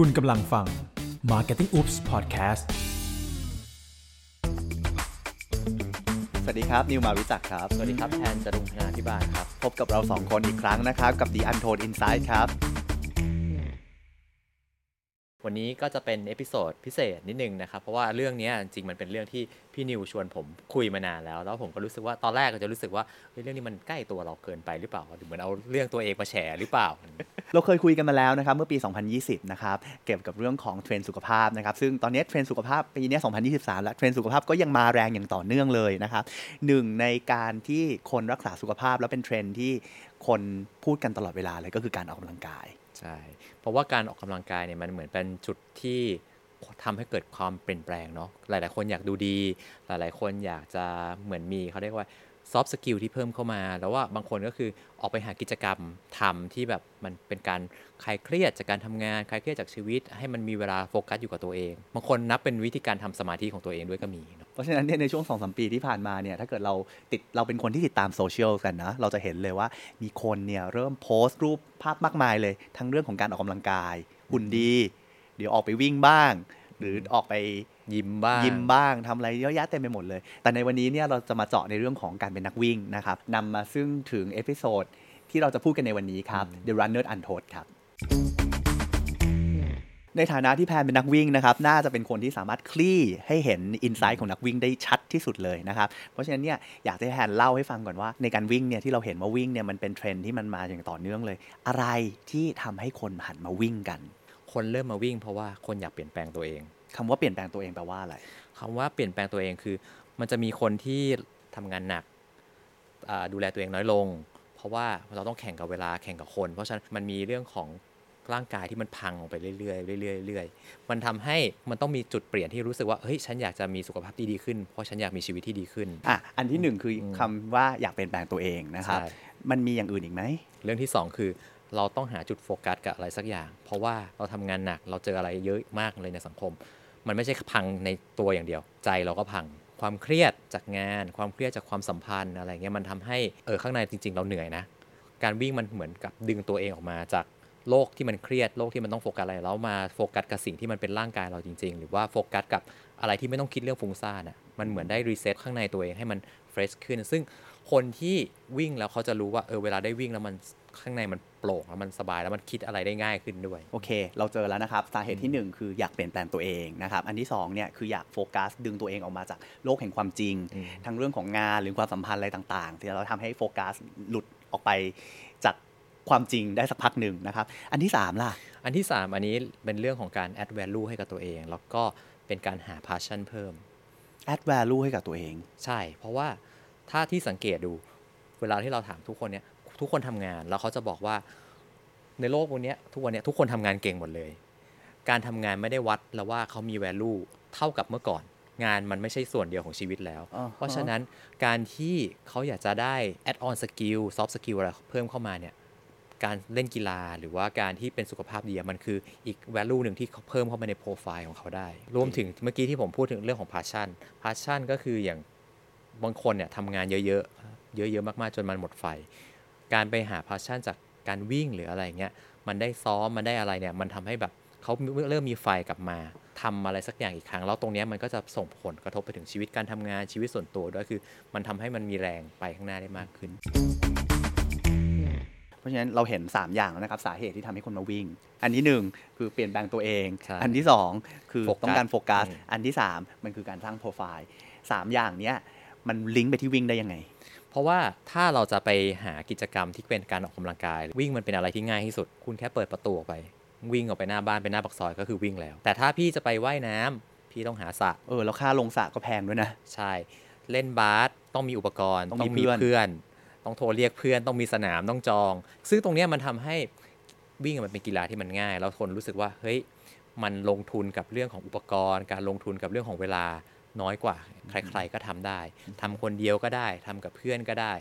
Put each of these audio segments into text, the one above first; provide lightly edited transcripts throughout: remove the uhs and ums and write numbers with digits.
คุณกำลังฟัง Marketing OOops Podcast สวัสดีครับนิวมารู้จักครับสวัสดีครับแทนจรุงพนาธิบาลครับพบกับเรา2คนอีกครั้งนะครับกับ The Untold Insight ครับวันนี้ก็จะเป็นเอพิโซดพิเศษนิดนึงนะครับเพราะว่าเรื่องนี้จริงมันเป็นเรื่องที่พี่นิวชวนผมคุยมานานแล้วผมก็รู้สึกว่าตอนแรกก็จะรู้สึกว่าเรื่องนี้มันใกล้ตัวเราเกินไปหรือเปล่าเหมือนเอาเรื่องตัวเองมาแฉหรือเปล่า เราเคยคุยกันมาแล้วนะครับเมื่อปี2020นะครับเกี่ยวกับเรื่องของเทรนด์สุขภาพนะครับซึ่งตอนนี้เทรนด์สุขภาพปีนี้2023แล้วเทรนด์สุขภาพก็ยังมาแรงอย่างต่อเนื่องเลยนะครับ1ในการที่คนรักษาสุขภาพแล้วเป็นเทรนด์ที่คนพูดกันตลอดเวลาเลยก็คือการออกกำลังกายใช่เพราะว่าการออกกำลังกายเนี่ยมันเหมือนเป็นจุดที่ทำให้เกิดความเปลี่ยนแปลงเนาะหลายๆคนอยากดูดีหลายๆคนอยากจะเหมือนมีเขาเรียกว่าซอฟต์สกิลที่เพิ่มเข้ามาแล้วว่าบางคนก็คือออกไปหากิจกรรมทำที่แบบมันเป็นการคลายเครียดจากการทำงานคลายเครียดจากชีวิตให้มันมีเวลาโฟกัสอยู่กับตัวเองบางคนนับเป็นวิธีการทำสมาธิของตัวเองด้วยก็มีเนาะเพราะฉะนั้นในช่วง 2-3 ปีที่ผ่านมาเนี่ยถ้าเกิดเราเป็นคนที่ติดตามโซเชียลกันนะเราจะเห็นเลยว่ามีคนเนี่ยเริ่มโพสต์รูปภาพมากมายเลยทั้งเรื่องของการออกกำลังกายหุ่นดีเดี๋ยวออกไปวิ่งบ้างหรือออกไปยิมบ้างทำอะไรเยอะแยะเต็มไปหมดเลยแต่ในวันนี้เนี่ยเราจะมาเจาะในเรื่องของการเป็นนักวิ่งนะครับนำมาซึ่งถึงเอพิโซดที่เราจะพูดกันในวันนี้ครับ The Runner Untold ครับในฐานะที่แพนเป็นนักวิ่งนะครับน่าจะเป็นคนที่สามารถคลี่ให้เห็นอินไซต์ของนักวิ่งได้ชัดที่สุดเลยนะครับเพราะฉะนั้นเนี่ยอยากให้แพนเล่าให้ฟังก่อนว่าในการวิ่งเนี่ยที่เราเห็นว่าวิ่งเนี่ยมันเป็นเทรนด์ที่มันมาอย่างต่อเนื่องเลยอะไรที่ทำให้คนหันมาวิ่งกันคนเริ่มมาวิ่งเพราะว่าคนอยากเปลี่ยนแปลงตัวเองคำว่าเปลี่ยนแปลงตัวเองแปลว่าอะไรคำว่าเปลี่ยนแปลงตัวเองคือมันจะมีคนที่ทำงานหนักดูแลตัวเองน้อยลงเพราะว่าเราต้องแข่งกับเวลาแข่งกับคนเพราะฉะนั้นมันมีเรื่องของร่างกายที่มันพังออกไปเรื่อยๆเรื่อยๆมันทำให้มันต้องมีจุดเปลี่ยนที่รู้สึกว่าเฮ้ยฉันอยากจะมีสุขภาพที่ดีขึ้นเพราะฉันอยากมีชีวิตที่ดีขึ้นอันที่หนึ่งคือคำว่าอยากเปลี่ยนแปลงตัวเองนะครับมันมีอย่างอื่นอีกไหมเรื่องที่สองคือเราต้องหาจุดโฟกัสกับอะไรสักอย่างเพราะว่าเราทำงานหนักเราเจออะไรเยอะมากเลยในสังคมมันไม่ใช่พังในตัวอย่างเดียวใจเราก็พังความเครียดจากงานความเครียดจากความสัมพันธ์อะไรเงี้ยมันทำให้ข้างในจริงๆเราเหนื่อยนะการวิ่งมันเหมือนกับดึงตัวเองออกมาจากโลกที่มันเครียดโลกที่มันต้องโฟกัสอะไรแล้วมาโฟกัสกับสิ่งที่มันเป็นร่างกายเราจริงๆหรือว่าโฟกัสกับอะไรที่ไม่ต้องคิดเรื่องฟุ้งซ่านอ่ะมันเหมือนได้รีเซ็ตข้างในตัวเองให้มันเฟรชขึ้นซึ่งคนที่วิ่งแล้วเขาจะรู้ว่าเวลาได้วิ่งแล้วมันข้างในมันโปร่งแล้วมันสบายแล้วมันคิดอะไรได้ง่ายขึ้นด้วยโอเคเราเจอแล้วนะครับสาเหตุที่1คืออยากเปลี่ยนแปลงตัวเองนะครับอันที่2เนี่ยคืออยากโฟกัสดึงตัวเองออกมาจากโลกแห่งความจริงทั้งเรื่องของงานหรือความสัมพันธ์อะไรต่างๆที่เราทำให้โฟกัสหลุดออกไปจากความจริงได้สักพักหนึ่งนะครับอันที่3ล่ะอันที่3อันนี้เป็นเรื่องของการ add value ให้กับตัวเองแล้วก็เป็นการหา passion เพิ่ม add value ให้กับตัวเองใช่เพราะว่าถ้าที่สังเกตดูเวลาที่เราถามทุกคนเนี่ยทุกคนทำงานแล้วเขาจะบอกว่าในโลกวันนี้ทุกคนทำงานเก่งหมดเลยการทำงานไม่ได้วัดแล้วว่าเขามี value เท่ากับเมื่อก่อนงานมันไม่ใช่ส่วนเดียวของชีวิตแล้ว เพราะฉะนั้นการที่เขาอยากจะได้ add on skill soft skill อะไรเพิ่มเข้ามาเนี่ยการเล่นกีฬาหรือว่าการที่เป็นสุขภาพดีมันคืออีก value นึงที่เพิ่มเข้ามาใน profile ของเขาได้รวมถึงเมื่อกี้ที่ผมพูดถึงเรื่องของ passion ก็คืออย่างบางคนเนี่ยทำงานเยอะๆมากๆจนมันหมดไฟการไปหา passion จากการวิ่งหรืออะไรเงี้ยมันได้ซ้อมมันได้อะไรเนี่ยมันทำให้แบบเขาเริ่มมีไฟกลับมาทำอะไรสักอย่างอีกครั้งแล้วตรงนี้มันก็จะส่งผลกระทบไปถึงชีวิตการทำงานชีวิตส่วนตัวด้วยคือมันทำให้มันมีแรงไปข้างหน้าได้มากขึ้นเพราะฉะนั้นเราเห็น3อย่างแล้วนะครับสาเหตุที่ทำให้คนมาวิ่งอันที่1คือเปลี่ยนแปลงตัวเองอันที่2คือต้องการโฟกัสอันที่3มันคือการสร้างโปรไฟล์3อย่างเนี้ยมันลิงก์ไปที่วิ่งได้ยังไงเพราะว่าถ้าเราจะไปหากิจกรรมที่เป็นการออกกำลังกายวิ่งมันเป็นอะไรที่ง่ายที่สุดคุณแค่เปิดประตูออกไปวิ่งออกไปหน้าบ้านไปหน้าปากซอยก็คือวิ่งแล้วแต่ถ้าพี่จะไปว่ายน้ำพี่ต้องหาสระแล้วค่าลงสระก็แพงด้วยนะใช่เล่นบาสต้องมีอุปกรณ์ต้องมีเพื่อนต้องโทรเรียกเพื่อนต้องมีสนามต้องจองซึ่งตรงนี้มันทำให้วิ่งมันเป็นกีฬาที่มันง่ายแล้วคนรู้สึกว่าเฮ้ยมันลงทุนกับเรื่องของอุปกรณ์การลงทุนกับเรื่องของเวลาน้อยกว่าใครๆก็ทำได้ทำคนเดียวก็ได้ทำกับเพื่อนก็ได้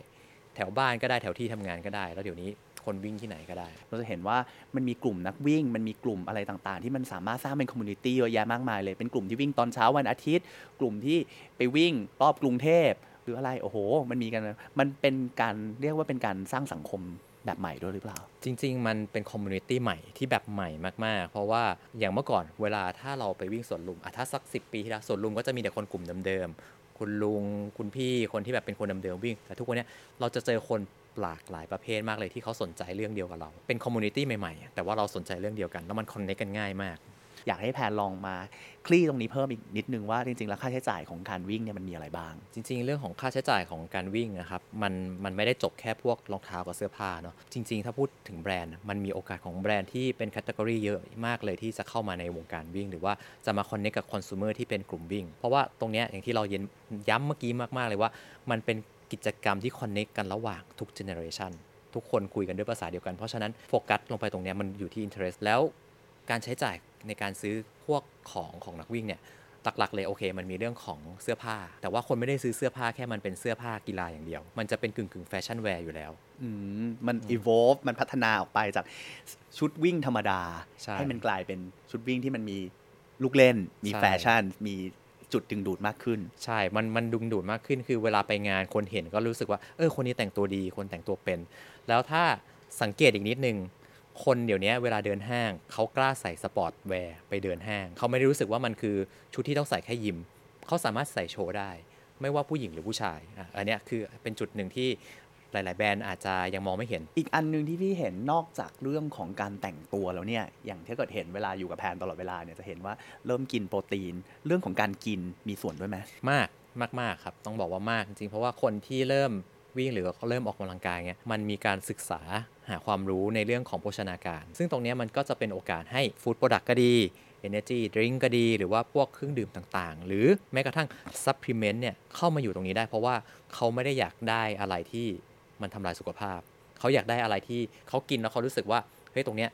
แถวบ้านก็ได้แถวที่ทำงานก็ได้แล้วเดี๋ยวนี้คนวิ่งที่ไหนก็ได้เราจะเห็นว่ามันมีกลุ่มนักวิ่งมันมีกลุ่มอะไรต่างๆที่มันสามารถสร้างเป็นคอมมูนิตี้เยอะแยะมากมายเลยเป็นกลุ่มที่วิ่งตอนเช้าวันอาทิตย์กลุ่มที่ไปวิ่งรอบกรุงเทพหรืออะไรโอ้โหมันมีกันมันเป็นการเรียกว่าเป็นการสร้างสังคม แบบใหม่ด้วยหรือเปล่าจริงๆมันเป็นคอมมูนิตี้ใหม่ที่แบบใหม่มากๆเพราะว่าอย่างเมื่อก่อนเวลาถ้าเราไปวิ่งสวนลุมถ้าสัก10 ปีที่แล้วสวนลุมก็จะมีแต่คนกลุ่มเดิมๆคุณลุงคุณพี่คนที่แบบเป็นคนเดิมๆวิ่งแต่ทุกวันนี้เราจะเจอคนหลากหลายประเภทมากเลยที่เขาสนใจเรื่องเดียวกับเราเป็นคอมมูนิตี้ใหม่ๆแต่ว่าเราสนใจเรื่องเดียวกันแล้วมันคอนเนคกันง่ายมากอยากให้แพนลองมาคลี่ตรงนี้เพิ่มอีกนิดนึงว่าจริงๆแล้วค่าใช้จ่ายของการวิ่งเนี่ยมันมีอะไรบ้างจริงๆเรื่องของค่าใช้จ่ายของการวิ่งนะครับมันไม่ได้จบแค่พวกรองเท้ากับเสื้อผ้าเนาะจริงๆถ้าพูดถึงแบรนด์มันมีโอกาสของแบรนด์ที่เป็นแคตตากรีเยอะมากเลยที่จะเข้ามาในวงการวิ่งหรือว่าจะมาคอนเนคกับคอนซูเมอร์ที่เป็นกลุ่มวิ่งเพราะว่าตรงเนี้ยอย่างที่เราย้ำเมื่อกี้มากๆเลยว่ามันเป็นกิจกรรมที่คอนเนคกันระหว่างทุกเจเนอเรชันทุกคนคุยกันด้วยภาษาเดียวกันเพราะฉะนั้นโฟกัสลงไปตรงเนี้ยมันอยู่ที่ interest แล้วการใช้จ่ายในการซื้อพวกของนักวิ่งเนี่ยหลักๆเลยโอเคมันมีเรื่องของเสื้อผ้าแต่ว่าคนไม่ได้ซื้อเสื้อผ้าแค่มันเป็นเสื้อผ้ากีฬาอย่างเดียวมันจะเป็นกึ่งแฟชั่นแวร์อยู่แล้วมัน evolve มันพัฒนาออกไปจากชุดวิ่งธรรมดา ให้มันกลายเป็นชุดวิ่งที่มันมีลูกเล่นมีแฟชั่นมีจุดดึงดูดมากขึ้นใช่มันดึงดูดมากขึ้นคือเวลาไปงานคนเห็นก็รู้สึกว่าคนนี้แต่งตัวดีคนแต่งตัวเป็นแล้วถ้าสังเกตอีกนิดนึงคนเดี๋ยวนี้เวลาเดินห้างเขากล้าใส่สปอร์ตแวร์ไปเดินห้างเขาไม่ได้รู้สึกว่ามันคือชุดที่ต้องใส่แค่ยิมเขาสามารถใส่โชว์ได้ไม่ว่าผู้หญิงหรือผู้ชายอันนี้คือเป็นจุดหนึ่งที่หลายๆแบรนด์อาจจะยังมองไม่เห็นอีกอันนึงที่พี่เห็นนอกจากเรื่องของการแต่งตัวแล้วเนี่ยอย่างที่เกิดเห็นเวลาอยู่กับแพนตลอดเวลาเนี่ยจะเห็นว่าเริ่มกินโปรตีนเรื่องของการกินมีส่วนด้วยไหมมากครับต้องบอกว่ามากจริงเพราะว่าคนที่เริ่มวิ่งหรือก็เริ่มออกกำลังกายเงี้ยมันมีการศึกษาหาความรู้ในเรื่องของโภชนาการซึ่งตรงนี้มันก็จะเป็นโอกาสให้ฟู้ดโปรดักต์ก็ดี energy drink ก็ดีหรือว่าพวกเครื่องดื่มต่างๆหรือแม้กระทั่ง supplement เนี่ยเข้ามาอยู่ตรงนี้ได้เพราะว่าเขาไม่ได้อยากได้อะไรที่มันทำลายสุขภาพเขาอยากได้อะไรที่เขากินแล้วเขารู้สึกว่าเฮ้ยตรงเนี้ย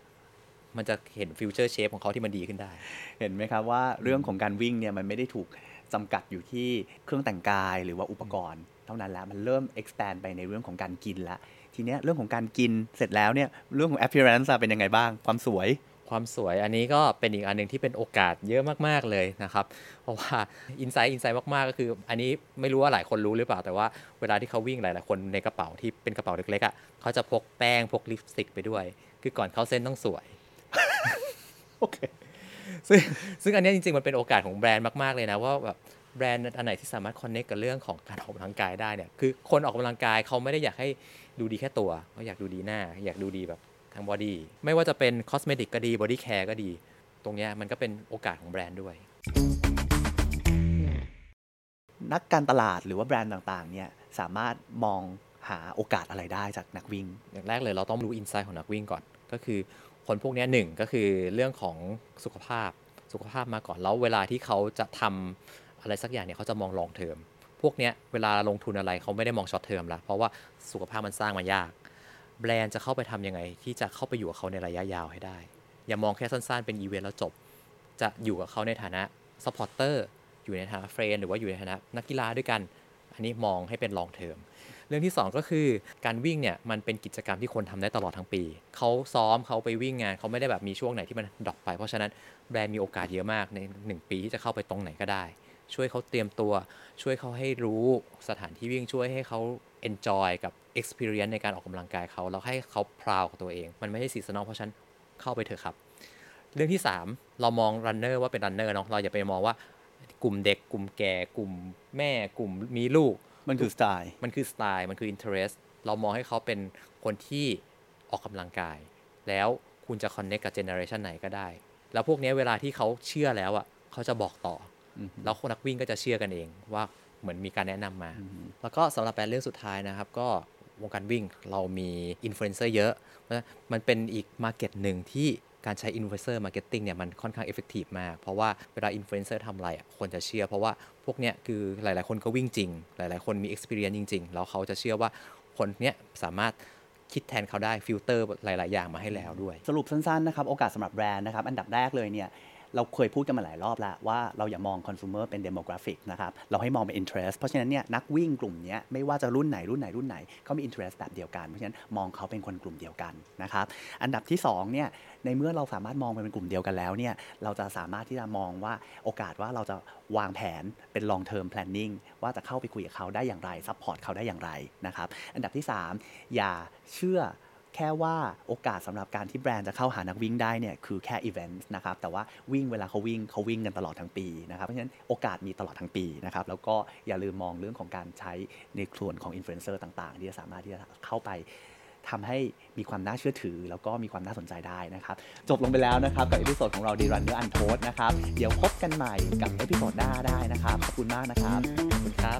มันจะเห็นฟิวเจอร์เชฟของเขาที่มันดีขึ้นได้เห็นไหมครับว่าเรื่องของการวิ่งเนี่ยมันไม่ได้ถูกจำกัดอยู่ที่เครื่องแต่งกายหรือว่าอุปกรณ์เท่านั้นแล้วมันเริ่ม expand ไปในเรื่องของการกินละทีนี้เรื่องของการกินเสร็จแล้วเนี่ยเรื่องของ appearance เป็นยังไงบ้างความสวยอันนี้ก็เป็นอีกอันนึงที่เป็นโอกาสเยอะมากๆเลยนะครับเพราะว่าอินไซต์มากๆก็คืออันนี้ไม่รู้ว่าหลายคนรู้หรือเปล่าแต่ว่าเวลาที่เขาวิ่งหลายๆคนในกระเป๋าที่เป็นกระเป๋าเล็กๆอ่ะเขาจะพกแป้งพกลิปสติกไปด้วยคือก่อนเข้าเส้นต้องสวยโอเคซึ่งอันนี้จริงๆมันเป็นโอกาสของแบรนด์มากๆเลยนะว่าแบบแบรนด์อันไหนที่สามารถคอนเนคกับเรื่องของการออกกำลังกายได้เนี่ยคือคนออกกำลังกายเขาไม่ได้อยากให้ดูดีแค่ตัวเขาอยากดูดีหน้าอยากดูดีแบบทางบอดี้ไม่ว่าจะเป็นคอสเมติกก็ดีบอดี้แคร์ก็ดีตรงนี้มันก็เป็นโอกาสของแบรนด์ด้วยนักการตลาดหรือว่าแบรนด์ต่างๆเนี่ยสามารถมองหาโอกาสอะไรได้จากนักวิ่งอย่างแรกเลยเราต้องรู้อินไซต์ของนักวิ่งก่อนก็คือคนพวกนี้หนึ่งก็คือเรื่องของสุขภาพมาก่อนแล้วเวลาที่เขาจะทำอะไรสักอย่างเนี่ยเขาจะมองลองเทอมพวกนี้เวลาลงทุนอะไรเขาไม่ได้มองช็อตเทอมละเพราะว่าสุขภาพมันสร้างมายากแบรนด์จะเข้าไปทำยังไงที่จะเข้าไปอยู่กับเขาในระยะยาวให้ได้อย่ามองแค่สั้นๆเป็นอีเวนต์แล้วจบจะอยู่กับเขาในฐานะซัพพอร์ตเตอร์อยู่ในฐานะเฟรนด์หรือว่าอยู่ในฐานะนักกีฬาด้วยกันอันนี้มองให้เป็นลองเทอมเรื่องที่2ก็คือการวิ่งเนี่ยมันเป็นกิจกรรมที่คนทำได้ตลอดทั้งปีเขาซ้อมเขาไปวิ่งงานเขาไม่ได้แบบมีช่วงไหนที่มันดรอปไปเพราะฉะนั้นแบรนด์มีโอกาสเยอะมากใน1 ปีที่จะเข้าไปตรงไหนก็ได้ช่วยเขาเตรียมตัวช่วยเขาให้รู้สถานที่วิ่งช่วยให้เขา enjoy กับ experience ในการออกกำลังกายเขาแล้วให้เขาพราวกับตัวเองมันไม่ใช่ซีซันนอลเพราะฉะนั้นเข้าไปเถอะครับเรื่องที่3เรามองรันเนอร์ว่าเป็นรันเนอร์เนาะเราอย่าไปมองว่ากลุ่มเด็กกลุ่มแก่กลุ่มแม่กลุ่มมีลูกมันคือสไตล์มันคือ interest เรามองให้เขาเป็นคนที่ออกกำลังกายแล้วคุณจะ connect กับ generation ไหนก็ได้แล้วพวกนี้เวลาที่เขาเชื่อแล้วอ่ะเขาจะบอกต่อแล้วคนนักวิ่งก็จะเชื่อกันเองว่าเหมือนมีการแนะนำมาแล้วก็สำหรับแบรนด์เรื่องสุดท้ายนะครับก็วงการวิ่งเรามีอินฟลูเอนเซอร์เยอะมันเป็นอีกมาร์เก็ตหนึ่งที่การใช้อินฟลูเอนเซอร์มาร์เก็ตติ้งเนี่ยมันค่อนข้างเอฟเฟกตีฟมากเพราะว่าเวลาอินฟลูเอนเซอร์ทำอะไรอ่ะคนจะเชื่อเพราะว่าพวกเนี้ยคือหลายๆคนก็วิ่งจริงหลายๆคนมี experience จริงๆแล้วเขาจะเชื่อว่าคนเนี้ยสามารถคิดแทนเขาได้ฟิลเตอร์หลายๆอย่างมาให้แล้วด้วยสรุปสั้นๆนะครับโอกาสสำหรับแบรนด์นะครับอันดับแรกเลยเนี่ยเราเคยพูดกันมาหลายรอบแล้วว่าเราอย่ามองคอน sumer เป็น demographic นะครับเราให้มองเป็น interest เพราะฉะนั้นเนี่ยนักวิ่งกลุ่มนี้ไม่ว่าจะรุ่นไหนเขามี interest แบบเดียวกันเพราะฉะนั้นมองเขาเป็นคนกลุ่มเดียวกันนะครับอันดับที่2เนี่ยในเมื่อเราสามารถมองเป็นกลุ่มเดียวกันแล้วเนี่ยเราจะสามารถที่จะมองว่าโอกาสว่าเราจะวางแผนเป็น long term planning ว่าจะเข้าไปคุยกับเขาได้อย่างไร support เขาได้อย่างไรนะครับอันดับที่3อย่าเชื่อ แค่ว่าโอกาสสำหรับการที่แบรนด์จะเข้าหานักวิ่งได้เนี่ยคือแค่อีเวนต์นะครับแต่ว่าวิ่งเวลาเขาวิ่งกันตลอดทั้งปีนะครับเพราะฉะนั้นโอกาสมีตลอดทั้งปีนะครับแล้วก็อย่าลืมมองเรื่องของการใช้ในส่วนของอินฟลูเอนเซอร์ต่างๆที่จะสามารถที่จะเข้าไปทำให้มีความน่าเชื่อถือแล้วก็มีความน่าสนใจได้นะครับจบลงไปแล้วนะครับกับเอพิโซดของเรา The Runner Untold นะครับเดี๋ยวพบกันใหม่กับเอพิโซดหน้าได้นะครับขอบคุณมากนะครับขอบคุณครับ